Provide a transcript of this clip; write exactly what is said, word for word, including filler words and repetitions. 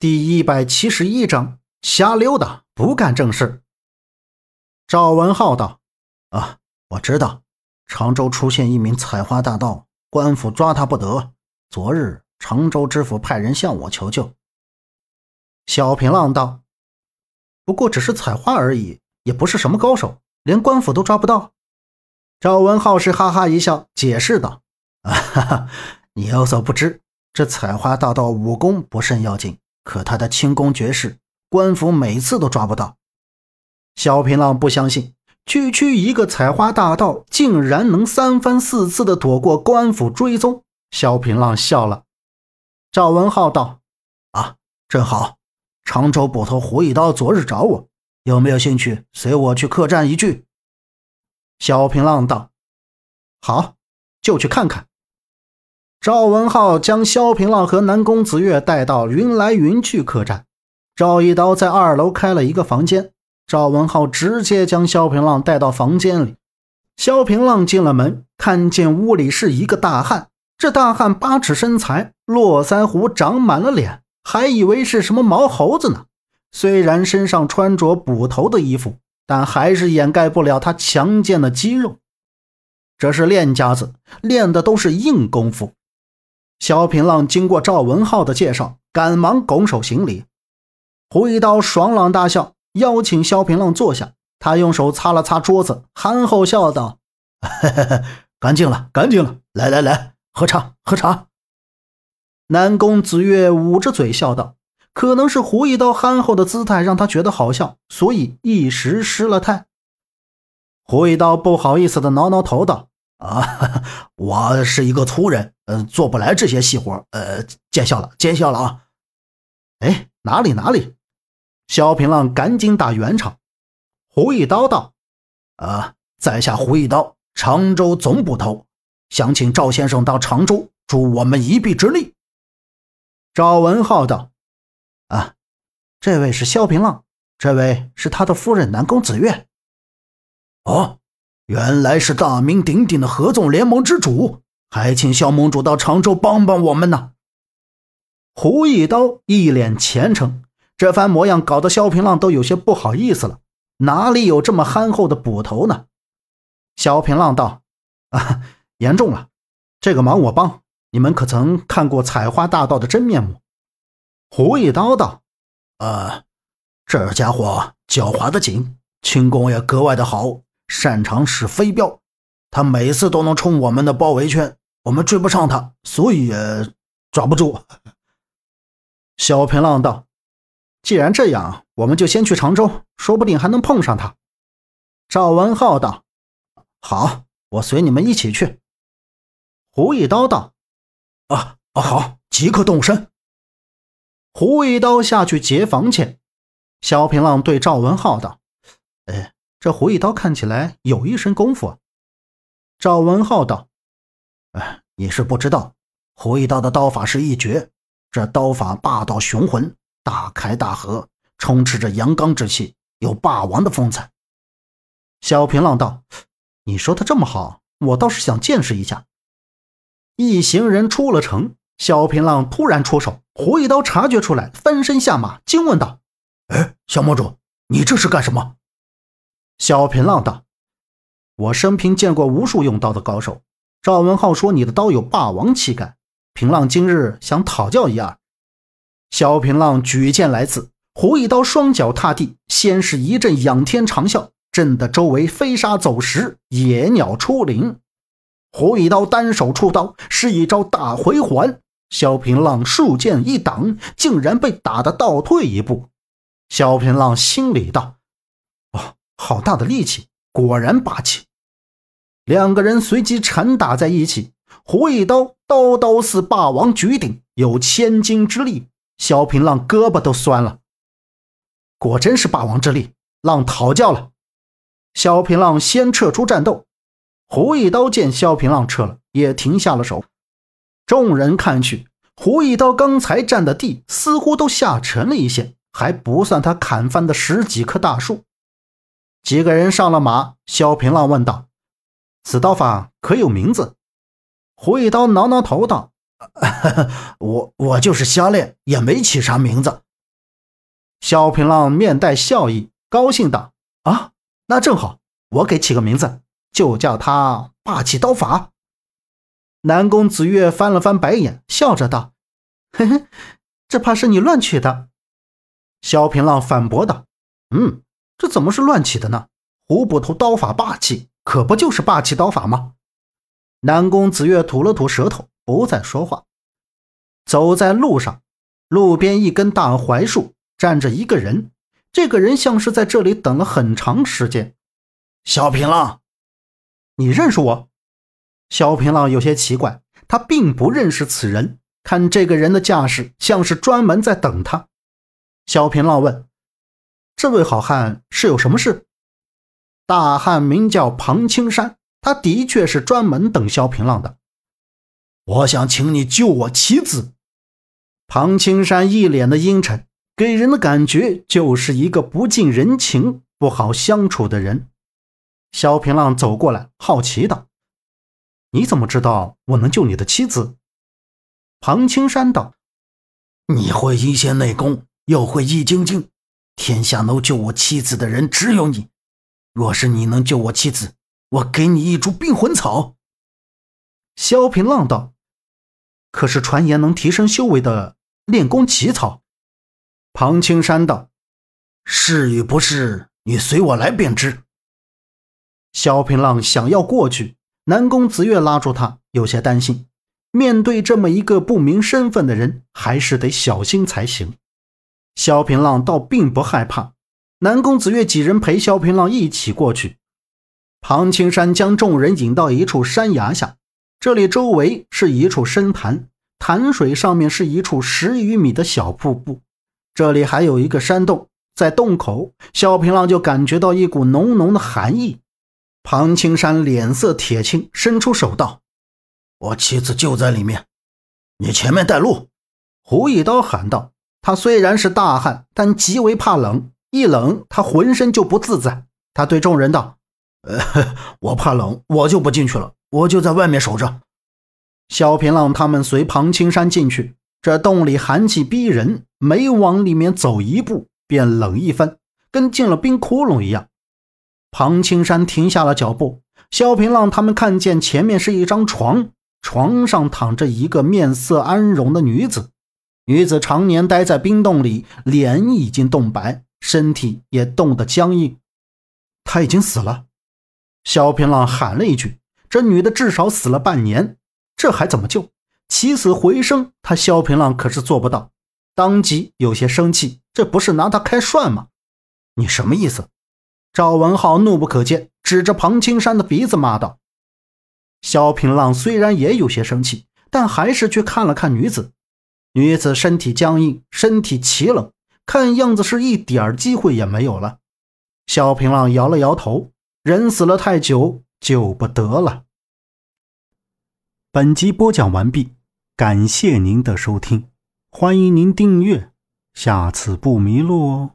第一百七十一章瞎溜达不干正事。赵文浩道：啊，我知道常州出现一名采花大盗，官府抓他不得，昨日常州知府派人向我求救。小平浪道：不过只是采花而已，也不是什么高手，连官府都抓不到。赵文浩是哈哈一笑，解释道：啊哈哈，你有所不知，这采花大盗武功不甚要紧，可他的轻功绝世，官府每次都抓不到。萧平浪不相信，区区一个采花大盗竟然能三番四次的躲过官府追踪。萧平浪笑了。赵文浩道：啊，正好常州捕头胡一刀昨日找我，有没有兴趣随我去客栈一聚？萧平浪道：好，就去看看。赵文浩将萧平浪和南宫子月带到云来云去客栈，赵一刀在二楼开了一个房间，赵文浩直接将萧平浪带到房间里。萧平浪进了门，看见屋里是一个大汉，这大汉八尺身材，络腮胡长满了脸，还以为是什么毛猴子呢。虽然身上穿着捕头的衣服，但还是掩盖不了他强健的肌肉，这是练家子，练的都是硬功夫。萧平浪经过赵文浩的介绍，赶忙拱手行礼。胡一刀爽朗大笑，邀请萧平浪坐下，他用手擦了擦桌子，憨厚笑道：嘿嘿嘿，干净了干净了，来来来，喝茶喝茶。南宫子月捂着嘴笑道，可能是胡一刀憨厚的姿态让他觉得好笑，所以一时失了态。胡一刀不好意思的挠挠头道：啊，我是一个粗人，呃，做不来这些细活，呃，见笑了，见笑了啊！哎，哪里哪里！萧平浪赶紧打圆场。胡一刀道：啊，在下胡一刀，常州总捕头，想请赵先生到常州助我们一臂之力。赵文浩道：啊，这位是萧平浪，这位是他的夫人南宫子月。哦。原来是大名鼎鼎的合纵联盟之主，还请萧盟主到常州帮帮我们呢。胡一刀一脸虔诚，这番模样搞得萧平浪都有些不好意思了，哪里有这么憨厚的捕头呢？萧平浪道：啊，严重了，这个忙我帮，你们可曾看过采花大盗的真面目？胡一刀道：呃，这家伙狡猾得紧，轻功也格外的好，擅长使飞镖，他每次都能冲我们的包围圈，我们追不上他，所以也抓不住。萧平浪道：既然这样，我们就先去常州，说不定还能碰上他。赵文浩道：好，我随你们一起去。胡一刀道：啊啊，好，即刻动身。胡一刀下去劫房去。萧平浪对赵文浩道：哎，这胡一刀看起来有一身功夫啊。赵文浩道：哎，你是不知道，胡一刀的刀法是一绝，这刀法霸道雄浑，大开大合，充斥着阳刚之气，有霸王的风采。萧平浪道：你说他这么好，我倒是想见识一下。一行人出了城，萧平浪突然出手，胡一刀察觉出来，翻身下马，惊问道：哎，萧盟主，你这是干什么？萧平浪道：我生平见过无数用刀的高手，赵文浩说你的刀有霸王气概，平浪今日想讨教一二。萧平浪举剑来刺，胡一刀双脚踏地，先是一阵仰天长啸，震得周围飞沙走石，野鸟出林。胡一刀单手出刀，是一招大回环，萧平浪数剑一挡，竟然被打得倒退一步。萧平浪心里道：好大的力气，果然霸气。两个人随即缠打在一起，胡一刀刀刀似霸王举鼎，有千斤之力，萧平浪胳膊都酸了。果真是霸王之力，浪讨教了。萧平浪先撤出战斗，胡一刀见萧平浪撤了，也停下了手。众人看去，胡一刀刚才站的地似乎都下沉了一些，还不算他砍翻的十几棵大树。几个人上了马，萧平浪问道：此刀法可有名字？胡一刀挠挠头道：我我就是瞎练，也没起啥名字，萧平浪面带笑意，高兴道：“啊，那正好，我给起个名字，就叫他霸气刀法。”南宫子月翻了翻白眼，笑着道：“嘿嘿，这怕是你乱取的。”萧平浪反驳道：“嗯，这怎么是乱起的呢？胡捕头刀法霸气，可不就是霸气刀法吗？”南宫子月吐了吐舌头，不再说话。走在路上，路边一根大槐树站着一个人，这个人像是在这里等了很长时间。“萧平浪，你认识我？”萧平浪有些奇怪，他并不认识此人，看这个人的架势像是专门在等他。萧平浪问：“这位好汉是有什么事？”大汉名叫庞青山，他的确是专门等萧平浪的。“我想请你救我妻子。”庞青山一脸的阴沉，给人的感觉就是一个不近人情、不好相处的人。萧平浪走过来，好奇道：“你怎么知道我能救你的妻子？”庞青山道：“你会一些内功，又会易筋经，天下能救我妻子的人只有你。若是你能救我妻子，我给你一株避魂草。”萧平浪道：“可是传言能提升修为的练功奇草。”庞青山道：“是与不是，你随我来便知。”萧平浪想要过去，南宫子月拉住他，有些担心，面对这么一个不明身份的人，还是得小心才行。萧平浪倒并不害怕，南宫子月几人陪萧平浪一起过去。庞青山将众人引到一处山崖下，这里周围是一处深潭，潭水上面是一处十余米的小瀑布，这里还有一个山洞，在洞口，萧平浪就感觉到一股浓浓的寒意。庞青山脸色铁青，伸出手道：“我妻子就在里面，你前面带路。”胡一刀喊道。他虽然是大汉，但极为怕冷，一冷他浑身就不自在。他对众人道：“呃，我怕冷，我就不进去了，我就在外面守着。”萧平浪他们随庞青山进去，这洞里寒气逼人，每往里面走一步便冷一分，跟进了冰窟窿一样。庞青山停下了脚步，萧平浪他们看见前面是一张床，床上躺着一个面色安容的女子。女子常年待在冰洞里，脸已经冻白，身体也冻得僵硬。“她已经死了！”萧平浪喊了一句，这女的至少死了半年，这还怎么救？起死回生，他萧平浪可是做不到。当即有些生气，这不是拿他开涮吗？“你什么意思？”赵文浩怒不可遏，指着庞青山的鼻子骂道。萧平浪虽然也有些生气，但还是去看了看女子。女子身体僵硬，身体奇冷，看样子是一点机会也没有了。萧平浪摇了摇头，人死了太久，救不得了。本集播讲完毕，感谢您的收听，欢迎您订阅，下次不迷路哦。